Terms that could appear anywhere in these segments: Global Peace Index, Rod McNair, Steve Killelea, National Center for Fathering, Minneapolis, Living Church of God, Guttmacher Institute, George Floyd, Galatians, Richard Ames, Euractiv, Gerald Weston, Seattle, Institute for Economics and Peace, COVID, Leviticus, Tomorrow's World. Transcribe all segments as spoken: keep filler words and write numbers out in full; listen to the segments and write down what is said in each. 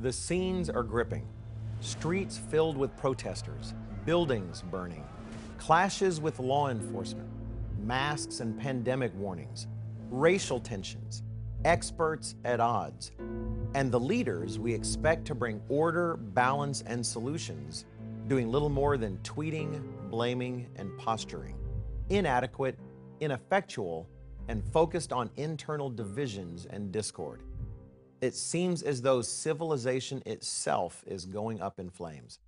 The scenes are gripping. Streets filled with protesters, buildings burning, clashes with law enforcement, masks and pandemic warnings, racial tensions, experts at odds, and the leaders we expect to bring order, balance, and solutions doing little more than tweeting, blaming, and posturing. Inadequate, ineffectual, and focused on internal divisions and discord. It seems as though civilization itself is going up in flames.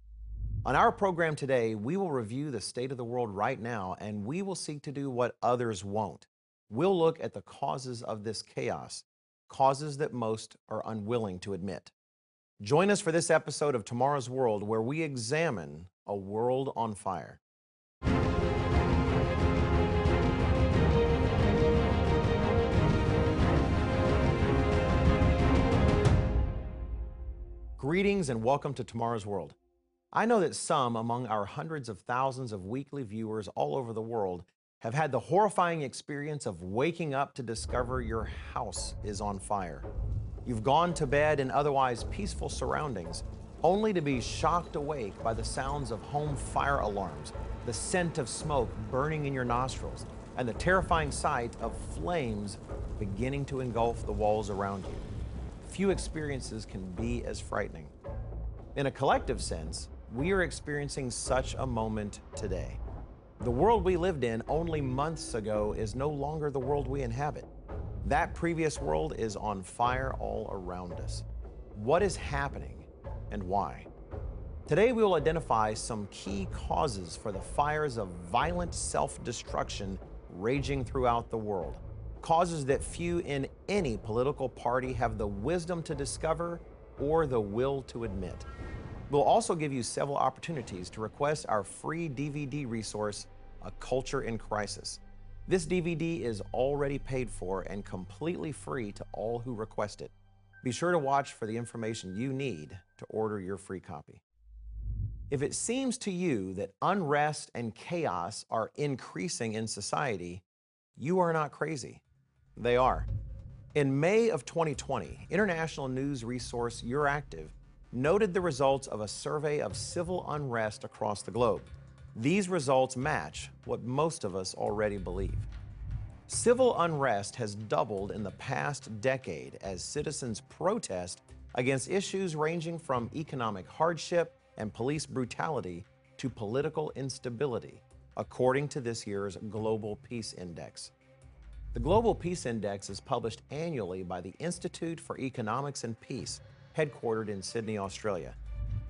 On our program today, we will review the state of the world right now, and we will seek to do what others won't. We'll look at the causes of this chaos, causes that most are unwilling to admit. Join us for this episode of Tomorrow's World, where we examine a world on fire. Greetings and welcome to Tomorrow's World. I know that some among our hundreds of thousands of weekly viewers all over the world have had the horrifying experience of waking up to discover your house is on fire. You've gone to bed in otherwise peaceful surroundings, only to be shocked awake by the sounds of home fire alarms, the scent of smoke burning in your nostrils, and the terrifying sight of flames beginning to engulf the walls around you. Few experiences can be as frightening. In a collective sense, we are experiencing such a moment today. The world we lived in only months ago is no longer the world we inhabit. That previous world is on fire all around us. What is happening and why? Today we will identify some key causes for the fires of violent self-destruction raging throughout the world. Causes that few in any political party have the wisdom to discover or the will to admit. We'll also give you several opportunities to request our free D V D resource, A Culture in Crisis. This D V D is already paid for and completely free to all who request it. Be sure to watch for the information you need to order your free copy. If it seems to you that unrest and chaos are increasing in society, you are not crazy. They are. In May of twenty twenty, international news resource Euractiv noted the results of a survey of civil unrest across the globe. These results match what most of us already believe. Civil unrest has doubled in the past decade as citizens protest against issues ranging from economic hardship and police brutality to political instability, according to this year's Global Peace Index. The Global Peace Index is published annually by the Institute for Economics and Peace, headquartered in Sydney, Australia.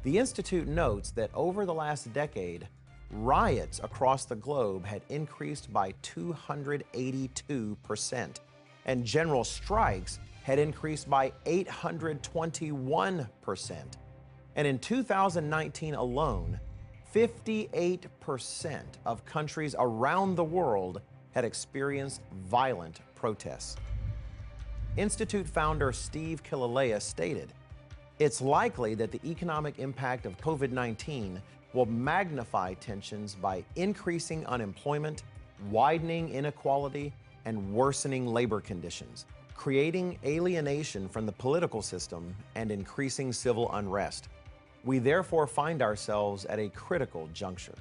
The Institute notes that over the last decade, riots across the globe had increased by two hundred eighty-two percent, and general strikes had increased by eight hundred twenty-one percent. And in two thousand nineteen alone, fifty-eight percent of countries around the world had experienced violent protests. Institute founder Steve Killelea stated, "It's likely that the economic impact of COVID nineteen will magnify tensions by increasing unemployment, widening inequality, and worsening labor conditions, creating alienation from the political system and increasing civil unrest. We therefore find ourselves at a critical juncture."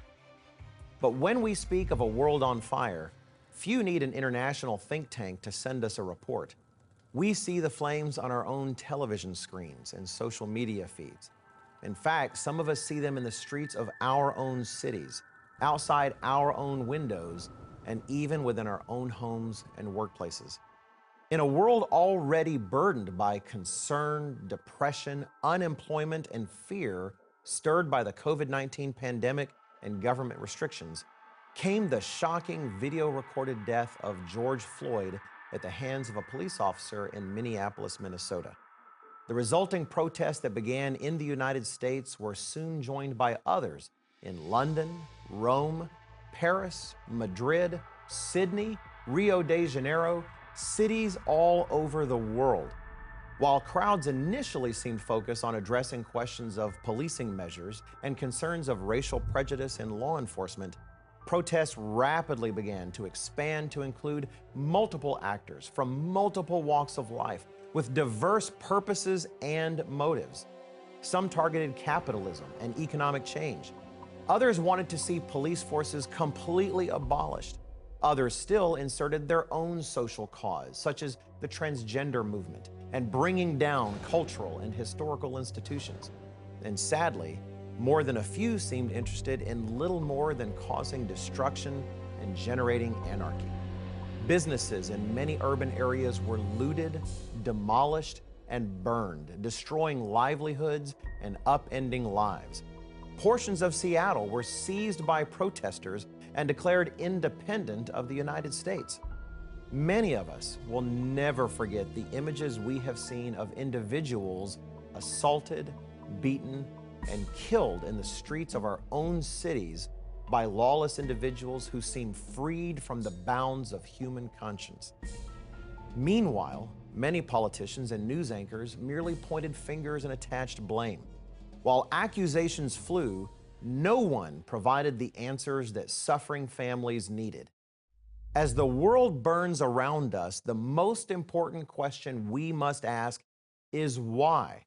But when we speak of a world on fire, few need an international think tank to send us a report. We see the flames on our own television screens and social media feeds. In fact, some of us see them in the streets of our own cities, outside our own windows, and even within our own homes and workplaces. In a world already burdened by concern, depression, unemployment, and fear stirred by the COVID nineteen pandemic and government restrictions, came the shocking video-recorded death of George Floyd at the hands of a police officer in Minneapolis, Minnesota. The resulting protests that began in the United States were soon joined by others in London, Rome, Paris, Madrid, Sydney, Rio de Janeiro, cities all over the world. While crowds initially seemed focused on addressing questions of policing measures and concerns of racial prejudice in law enforcement, protests rapidly began to expand to include multiple actors from multiple walks of life with diverse purposes and motives. Some targeted capitalism and economic change. Others wanted to see police forces completely abolished. Others still inserted their own social cause, such as the transgender movement and bringing down cultural and historical institutions. And sadly, more than a few seemed interested in little more than causing destruction and generating anarchy. Businesses in many urban areas were looted, demolished, and burned, destroying livelihoods and upending lives. Portions of Seattle were seized by protesters and declared independent of the United States. Many of us will never forget the images we have seen of individuals assaulted, beaten, and killed in the streets of our own cities by lawless individuals who seem freed from the bounds of human conscience. Meanwhile, many politicians and news anchors merely pointed fingers and attached blame. While accusations flew, no one provided the answers that suffering families needed. As the world burns around us, the most important question we must ask is why?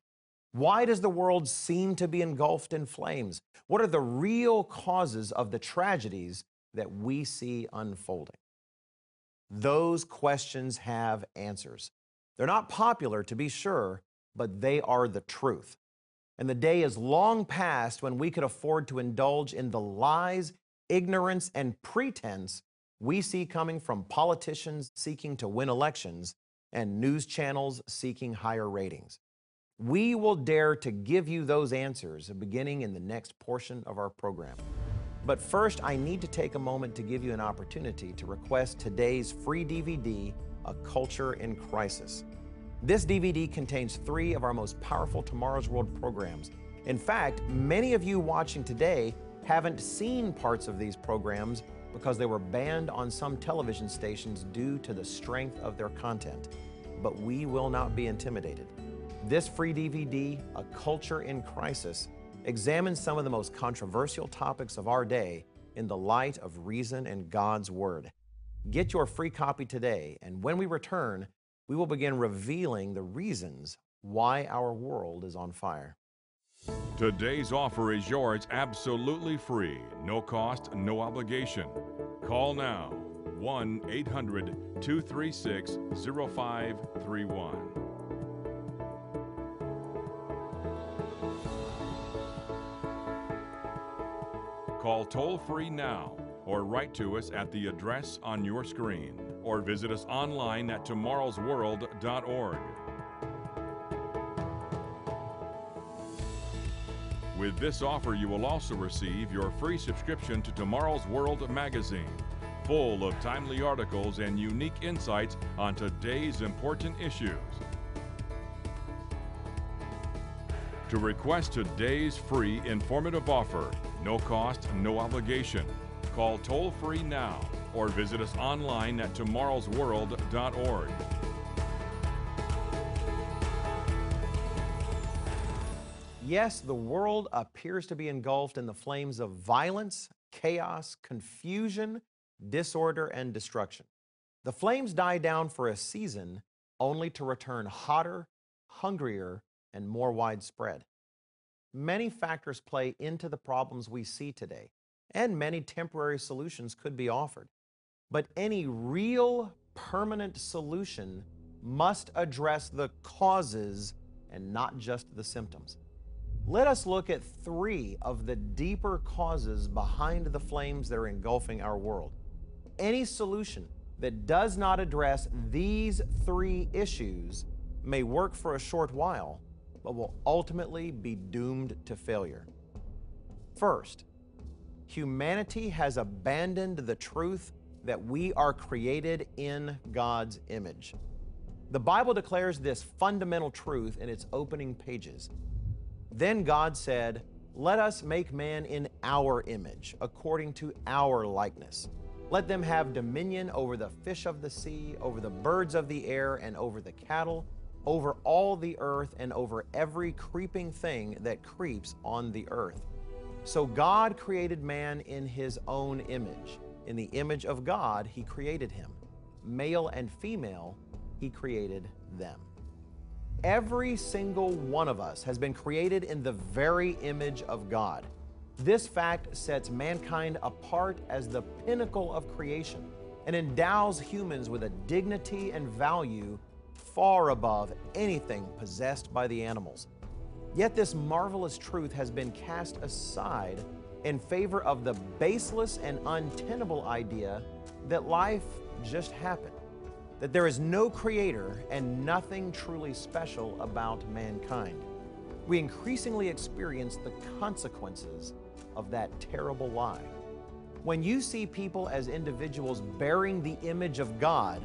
Why does the world seem to be engulfed in flames? What are the real causes of the tragedies that we see unfolding? Those questions have answers. They're not popular, to be sure, but they are the truth. And the day is long past when we could afford to indulge in the lies, ignorance, and pretense we see coming from politicians seeking to win elections and news channels seeking higher ratings. We will dare to give you those answers beginning in the next portion of our program. But first, I need to take a moment to give you an opportunity to request today's free D V D, A Culture in Crisis. This D V D contains three of our most powerful Tomorrow's World programs. In fact, many of you watching today haven't seen parts of these programs because they were banned on some television stations due to the strength of their content. But we will not be intimidated. This free D V D, A Culture in Crisis, examines some of the most controversial topics of our day in the light of reason and God's Word. Get your free copy today, and when we return, we will begin revealing the reasons why our world is on fire. Today's offer is yours absolutely free, no cost, no obligation. Call now, one eight hundred, two three six, zero five three one. Call toll-free now or write to us at the address on your screen or visit us online at tomorrows world dot org. With this offer, you will also receive your free subscription to Tomorrow's World magazine, full of timely articles and unique insights on today's important issues. To request today's free informative offer, no cost, no obligation, call toll-free now or visit us online at tomorrows world dot org. Yes, the world appears to be engulfed in the flames of violence, chaos, confusion, disorder, and destruction. The flames die down for a season, only to return hotter, hungrier, and more widespread. Many factors play into the problems we see today, and many temporary solutions could be offered. But any real, permanent solution must address the causes and not just the symptoms. Let us look at three of the deeper causes behind the flames that are engulfing our world. Any solution that does not address these three issues may work for a short while, but will ultimately be doomed to failure. First, humanity has abandoned the truth that we are created in God's image. The Bible declares this fundamental truth in its opening pages. Then God said, "Let us make man in our image, according to our likeness. Let them have dominion over the fish of the sea, over the birds of the air, and over the cattle, over all the earth, and over every creeping thing that creeps on the earth." So God created man in his own image. In the image of God, he created him. Male and female, he created them. Every single one of us has been created in the very image of God. This fact sets mankind apart as the pinnacle of creation and endows humans with a dignity and value far above anything possessed by the animals. Yet this marvelous truth has been cast aside in favor of the baseless and untenable idea that life just happened, that there is no creator and nothing truly special about mankind. We increasingly experience the consequences of that terrible lie. When you see people as individuals bearing the image of God,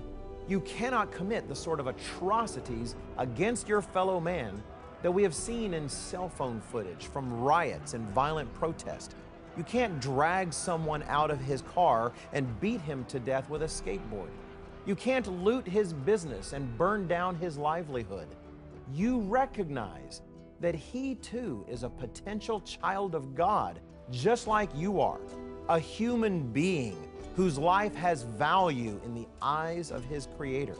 you cannot commit the sort of atrocities against your fellow man that we have seen in cell phone footage from riots and violent protest. You can't drag someone out of his car and beat him to death with a skateboard. You can't loot his business and burn down his livelihood. You recognize that he too is a potential child of God, just like you are, a human being whose life has value in the eyes of his creator.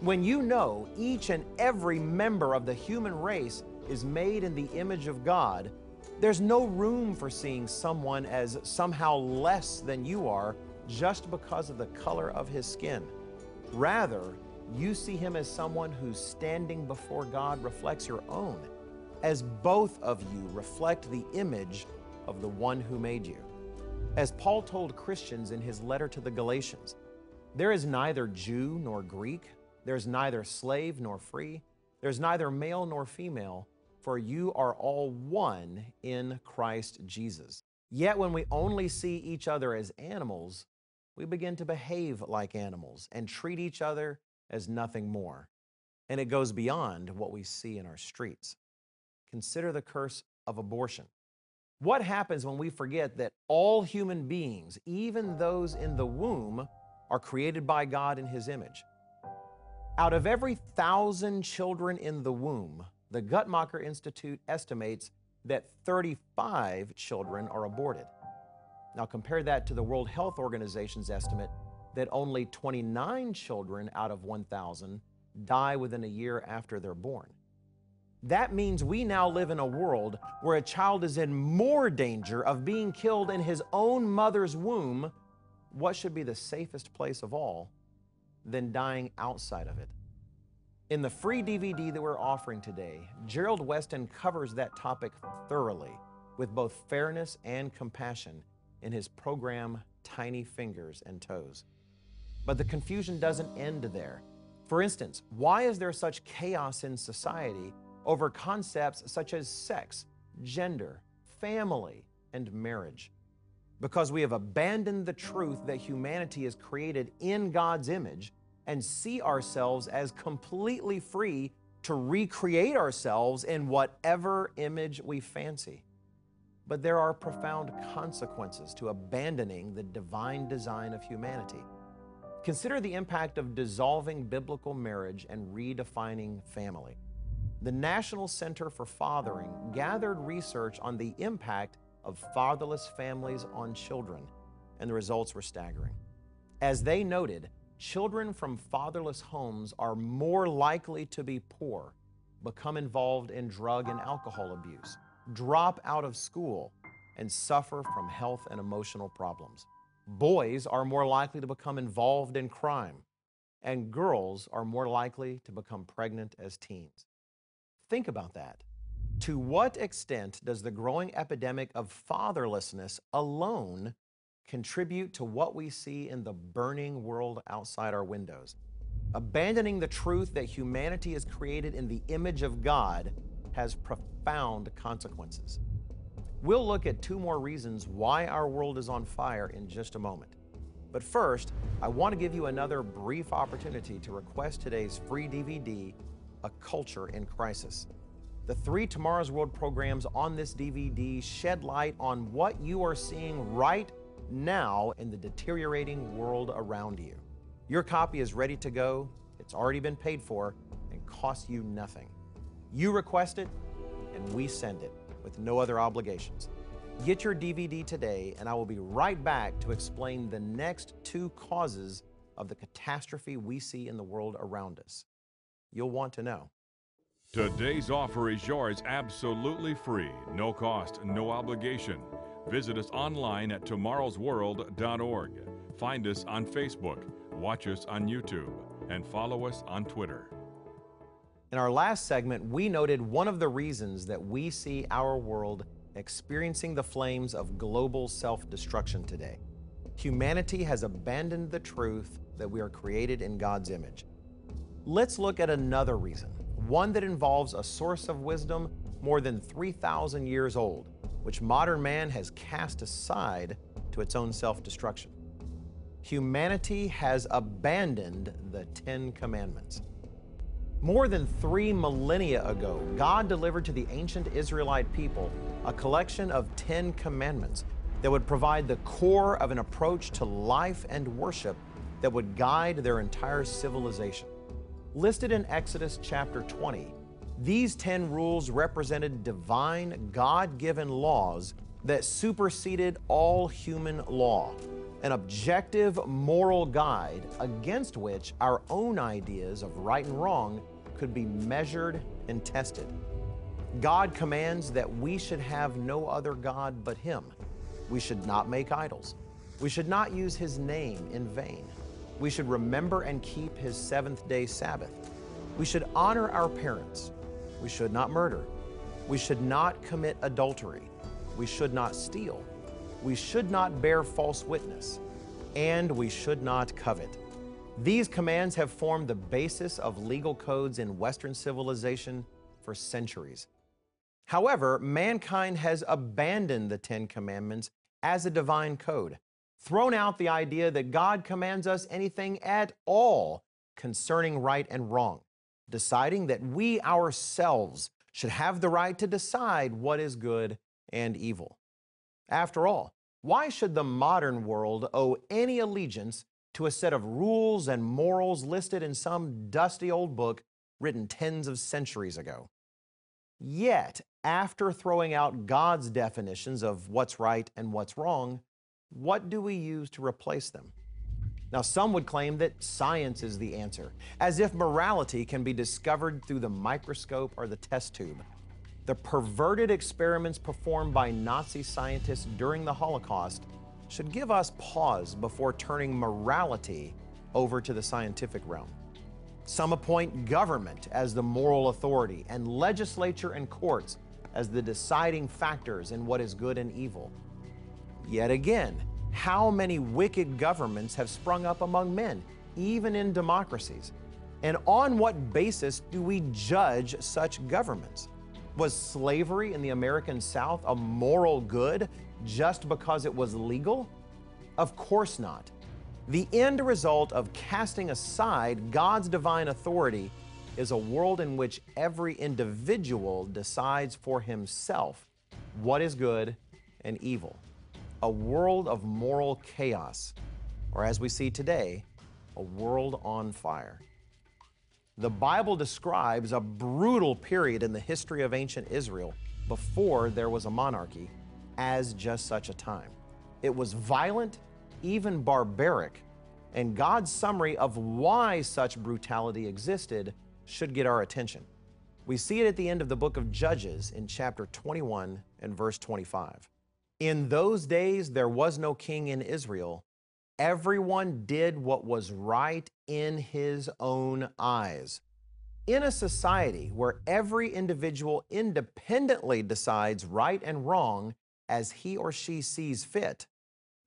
When you know each and every member of the human race is made in the image of God, there's no room for seeing someone as somehow less than you are just because of the color of his skin. Rather, you see him as someone whose standing before God reflects your own, as both of you reflect the image of the one who made you. As Paul told Christians in his letter to the Galatians, there is neither Jew nor Greek, there is neither slave nor free, there is neither male nor female, for you are all one in Christ Jesus. Yet when we only see each other as animals, we begin to behave like animals and treat each other as nothing more. And it goes beyond what we see in our streets. Consider the curse of abortion. What happens when we forget that all human beings, even those in the womb, are created by God in His image? Out of every thousand children in the womb, the Guttmacher Institute estimates that thirty-five children are aborted. Now compare that to the World Health Organization's estimate that only twenty-nine children out of one thousand die within a year after they're born. That means we now live in a world where a child is in more danger of being killed in his own mother's womb, what should be the safest place of all, than dying outside of it. In the free D V D that we're offering today, Gerald Weston covers that topic thoroughly with both fairness and compassion in his program, Tiny Fingers and Toes. But the confusion doesn't end there. For instance, why is there such chaos in society over concepts such as sex, gender, family, and marriage? Because we have abandoned the truth that humanity is created in God's image and see ourselves as completely free to recreate ourselves in whatever image we fancy. But there are profound consequences to abandoning the divine design of humanity. Consider the impact of dissolving biblical marriage and redefining family. The National Center for Fathering gathered research on the impact of fatherless families on children, and the results were staggering. As they noted, children from fatherless homes are more likely to be poor, become involved in drug and alcohol abuse, drop out of school, and suffer from health and emotional problems. Boys are more likely to become involved in crime, and girls are more likely to become pregnant as teens. Think about that. To what extent does the growing epidemic of fatherlessness alone contribute to what we see in the burning world outside our windows? Abandoning the truth that humanity is created in the image of God has profound consequences. We'll look at two more reasons why our world is on fire in just a moment. But first, I want to give you another brief opportunity to request today's free D V D, A Culture in Crisis. The three Tomorrow's World programs on this D V D shed light on what you are seeing right now in the deteriorating world around you. Your copy is ready to go, it's already been paid for, and costs you nothing. You request it, and we send it with no other obligations. Get your D V D today, and I will be right back to explain the next two causes of the catastrophe we see in the world around us. You'll want to know. Today's offer is yours absolutely free, no cost, no obligation. Visit us online at tomorrows world dot org. Find us on Facebook, watch us on YouTube, and follow us on Twitter. In our last segment, we noted one of the reasons that we see our world experiencing the flames of global self-destruction today. Humanity has abandoned the truth that we are created in God's image. Let's look at another reason, one that involves a source of wisdom more than three thousand years old, which modern man has cast aside to its own self-destruction. Humanity has abandoned the Ten Commandments. More than three millennia ago, God delivered to the ancient Israelite people a collection of Ten Commandments that would provide the core of an approach to life and worship that would guide their entire civilization. Listed in Exodus chapter twenty, these ten rules represented divine, God-given laws that superseded all human law, an objective moral guide against which our own ideas of right and wrong could be measured and tested. God commands that we should have no other God but Him. We should not make idols. We should not use His name in vain. We should remember and keep His seventh day Sabbath. We should honor our parents. We should not murder. We should not commit adultery. We should not steal. We should not bear false witness. And we should not covet. These commands have formed the basis of legal codes in Western civilization for centuries. However, mankind has abandoned the Ten Commandments as a divine code, thrown out the idea that God commands us anything at all concerning right and wrong, deciding that we ourselves should have the right to decide what is good and evil. After all, why should the modern world owe any allegiance to a set of rules and morals listed in some dusty old book written tens of centuries ago? Yet, after throwing out God's definitions of what's right and what's wrong, what do we use to replace them? Now, some would claim that science is the answer, as if morality can be discovered through the microscope or the test tube. The perverted experiments performed by Nazi scientists during the Holocaust should give us pause before turning morality over to the scientific realm. Some appoint government as the moral authority and legislature and courts as the deciding factors in what is good and evil. Yet again, how many wicked governments have sprung up among men, even in democracies? And on what basis do we judge such governments? Was slavery in the American South a moral good just because it was legal? Of course not. The end result of casting aside God's divine authority is a world in which every individual decides for himself what is good and evil. A world of moral chaos, or as we see today, a world on fire. The Bible describes a brutal period in the history of ancient Israel before there was a monarchy as just such a time. It was violent, even barbaric, and God's summary of why such brutality existed should get our attention. We see it at the end of the book of Judges in chapter twenty-one and verse twenty-five. In those days there was no king in Israel. Everyone did what was right in his own eyes. In a society where every individual independently decides right and wrong as he or she sees fit,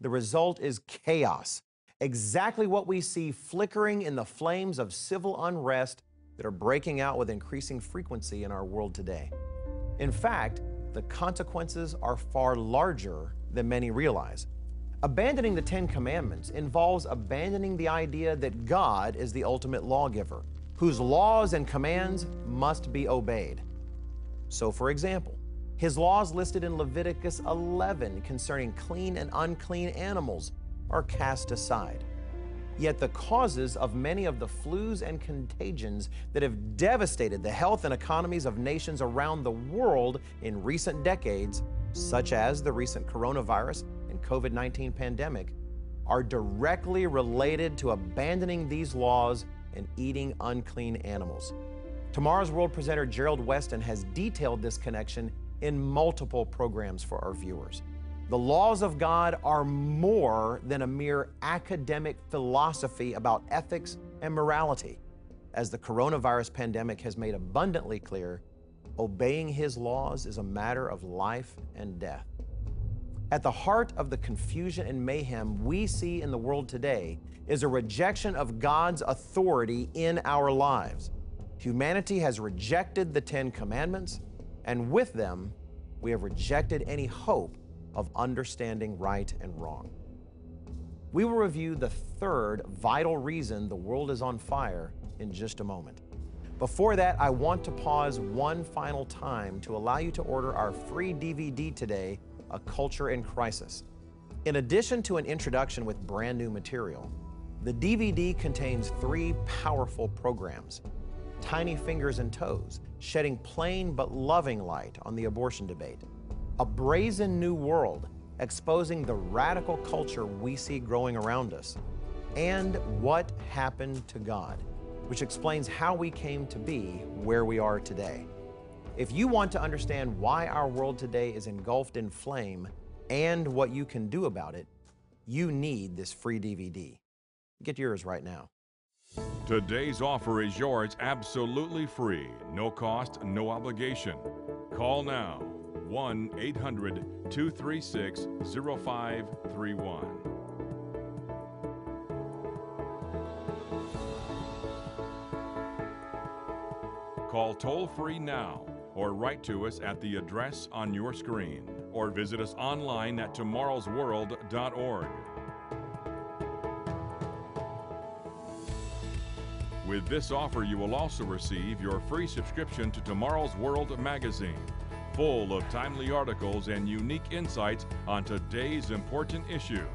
the result is chaos, exactly what we see flickering in the flames of civil unrest that are breaking out with increasing frequency in our world today. In fact, the consequences are far larger than many realize. Abandoning the Ten Commandments involves abandoning the idea that God is the ultimate lawgiver, whose laws and commands must be obeyed. So, for example, His laws listed in Leviticus eleven concerning clean and unclean animals are cast aside. Yet the causes of many of the flus and contagions that have devastated the health and economies of nations around the world in recent decades, such as the recent coronavirus COVID nineteen pandemic, are directly related to abandoning these laws and eating unclean animals. Tomorrow's World presenter Gerald Weston has detailed this connection in multiple programs for our viewers. The laws of God are more than a mere academic philosophy about ethics and morality. As the coronavirus pandemic has made abundantly clear, obeying His laws is a matter of life and death. At the heart of the confusion and mayhem we see in the world today is a rejection of God's authority in our lives. Humanity has rejected the Ten Commandments, and with them, we have rejected any hope of understanding right and wrong. We will review the third vital reason the world is on fire in just a moment. Before that, I want to pause one final time to allow you to order our free D V D today, A Culture in Crisis. In addition to an introduction with brand new material, the D V D contains three powerful programs: Tiny Fingers and Toes, shedding plain but loving light on the abortion debate; A Brazen New World, exposing the radical culture we see growing around us; and What Happened to God, which explains how we came to be where we are today. If you want to understand why our world today is engulfed in flame and what you can do about it, you need this free D V D. Get yours right now. Today's offer is yours absolutely free. No cost, no obligation. Call now, one eight hundred, two three six, zero five three one. Call toll-free now or write to us at the address on your screen or visit us online at tomorrows world dot org. With this offer, you will also receive your free subscription to Tomorrow's World magazine, full of timely articles and unique insights on today's important issues.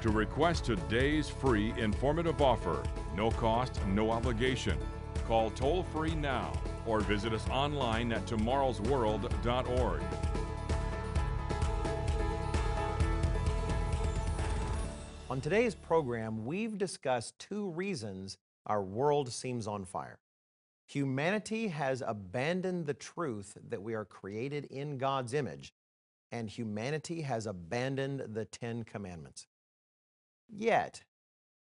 To request today's free informative offer, no cost, no obligation, call toll-free now or visit us online at tomorrows world dot org. On today's program, we've discussed two reasons our world seems on fire. Humanity has abandoned the truth that we are created in God's image, and humanity has abandoned the Ten Commandments. Yet,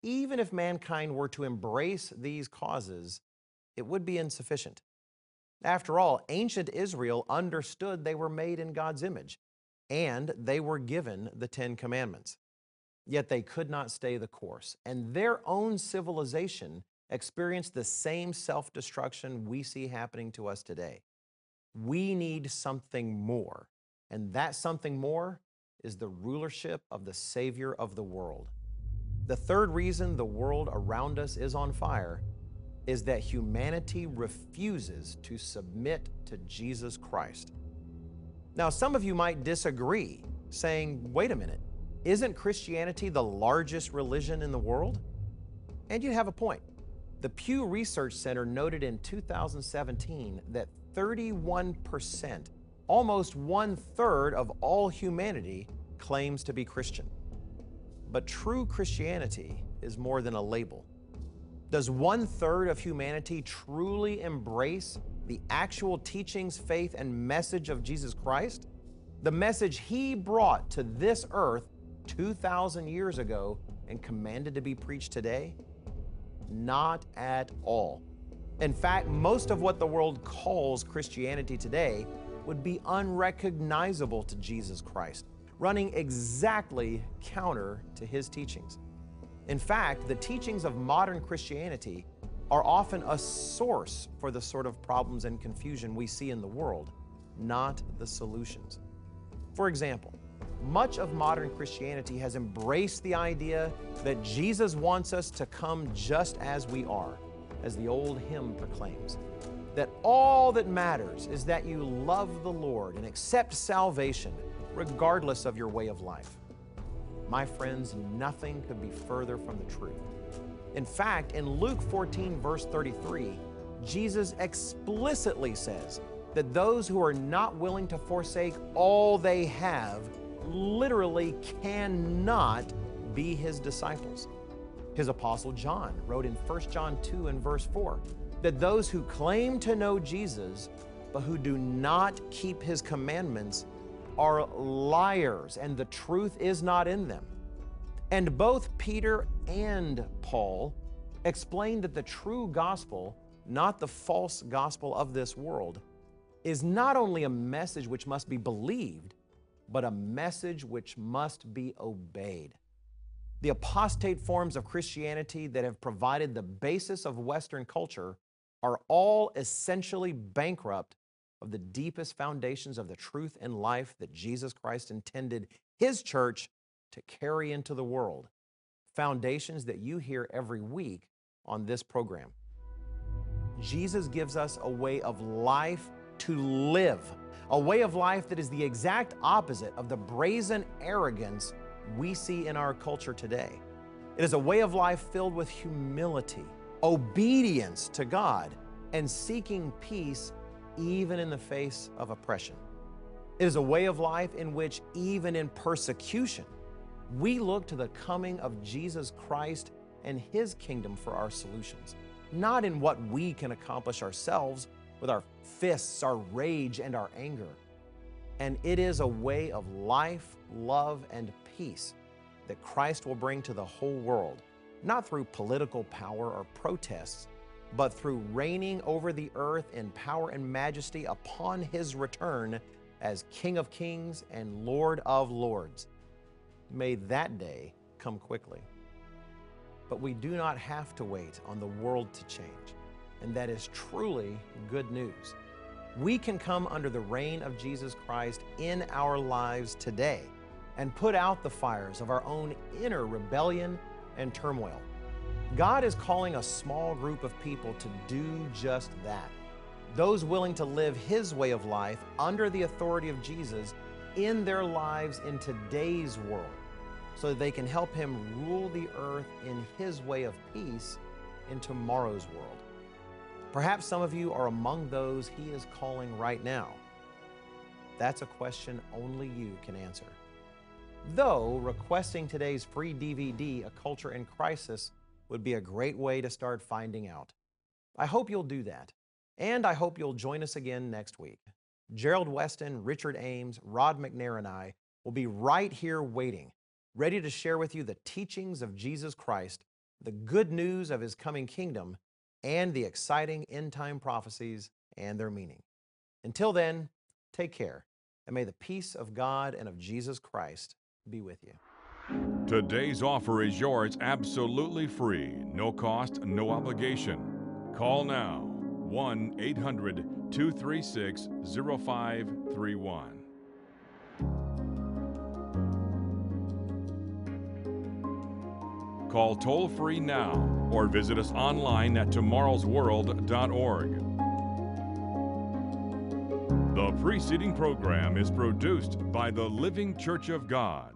even if mankind were to embrace these causes, it would be insufficient. After all, ancient Israel understood they were made in God's image, and they were given the Ten Commandments. Yet they could not stay the course, and their own civilization experienced the same self-destruction we see happening to us today. We need something more, and that something more is the rulership of the Savior of the world. The third reason the world around us is on fire is that humanity refuses to submit to Jesus Christ. Now, some of you might disagree, saying, wait a minute, isn't Christianity the largest religion in the world? And you have a point. The Pew Research Center noted in two thousand seventeen that thirty-one percent, almost one-third of all humanity, claims to be Christian. But true Christianity is more than a label. Does one-third of humanity truly embrace the actual teachings, faith, and message of Jesus Christ? The message He brought to this earth two thousand years ago and commanded to be preached today? Not at all. In fact, most of what the world calls Christianity today would be unrecognizable to Jesus Christ, running exactly counter to His teachings. In fact, the teachings of modern Christianity are often a source for the sort of problems and confusion we see in the world, not the solutions. For example, much of modern Christianity has embraced the idea that Jesus wants us to come just as we are, as the old hymn proclaims, that all that matters is that you love the Lord and accept salvation, regardless of your way of life. My friends, nothing could be further from the truth. In fact, in Luke fourteen, verse thirty-three, Jesus explicitly says that those who are not willing to forsake all they have literally cannot be His disciples. His apostle John wrote in First John two and verse four that those who claim to know Jesus but who do not keep his commandments are liars, and the truth is not in them. And both Peter and Paul explained that the true gospel, not the false gospel of this world, is not only a message which must be believed, but a message which must be obeyed. The apostate forms of Christianity that have provided the basis of Western culture are all essentially bankrupt of the deepest foundations of the truth and life that Jesus Christ intended his church to carry into the world. Foundations that you hear every week on this program. Jesus gives us a way of life to live, a way of life that is the exact opposite of the brazen arrogance we see in our culture today. It is a way of life filled with humility, obedience to God, and seeking peace even in the face of oppression. It is a way of life in which, even in persecution, we look to the coming of Jesus Christ and his kingdom for our solutions, not in what we can accomplish ourselves with our fists, our rage, and our anger. And it is a way of life, love, and peace that Christ will bring to the whole world, not through political power or protests, but through reigning over the earth in power and majesty upon his return as King of Kings and Lord of Lords. May that day come quickly. But we do not have to wait on the world to change, and that is truly good news. We can come under the reign of Jesus Christ in our lives today and put out the fires of our own inner rebellion and turmoil. God is calling a small group of people to do just that. Those willing to live his way of life under the authority of Jesus in their lives in today's world, so that they can help him rule the earth in his way of peace in tomorrow's world. Perhaps some of you are among those he is calling right now. That's a question only you can answer. Though requesting today's free D V D, A Culture in Crisis, would be a great way to start finding out. I hope you'll do that, and I hope you'll join us again next week. Gerald Weston, Richard Ames, Rod McNair, and I will be right here waiting, ready to share with you the teachings of Jesus Christ, the good news of his coming kingdom, and the exciting end-time prophecies and their meaning. Until then, take care, and may the peace of God and of Jesus Christ be with you. Today's offer is yours absolutely free, no cost, no obligation. Call now, one eight hundred, two three six, zero five three one. Call toll-free now or visit us online at tomorrows world dot org. The preceding program is produced by the Living Church of God.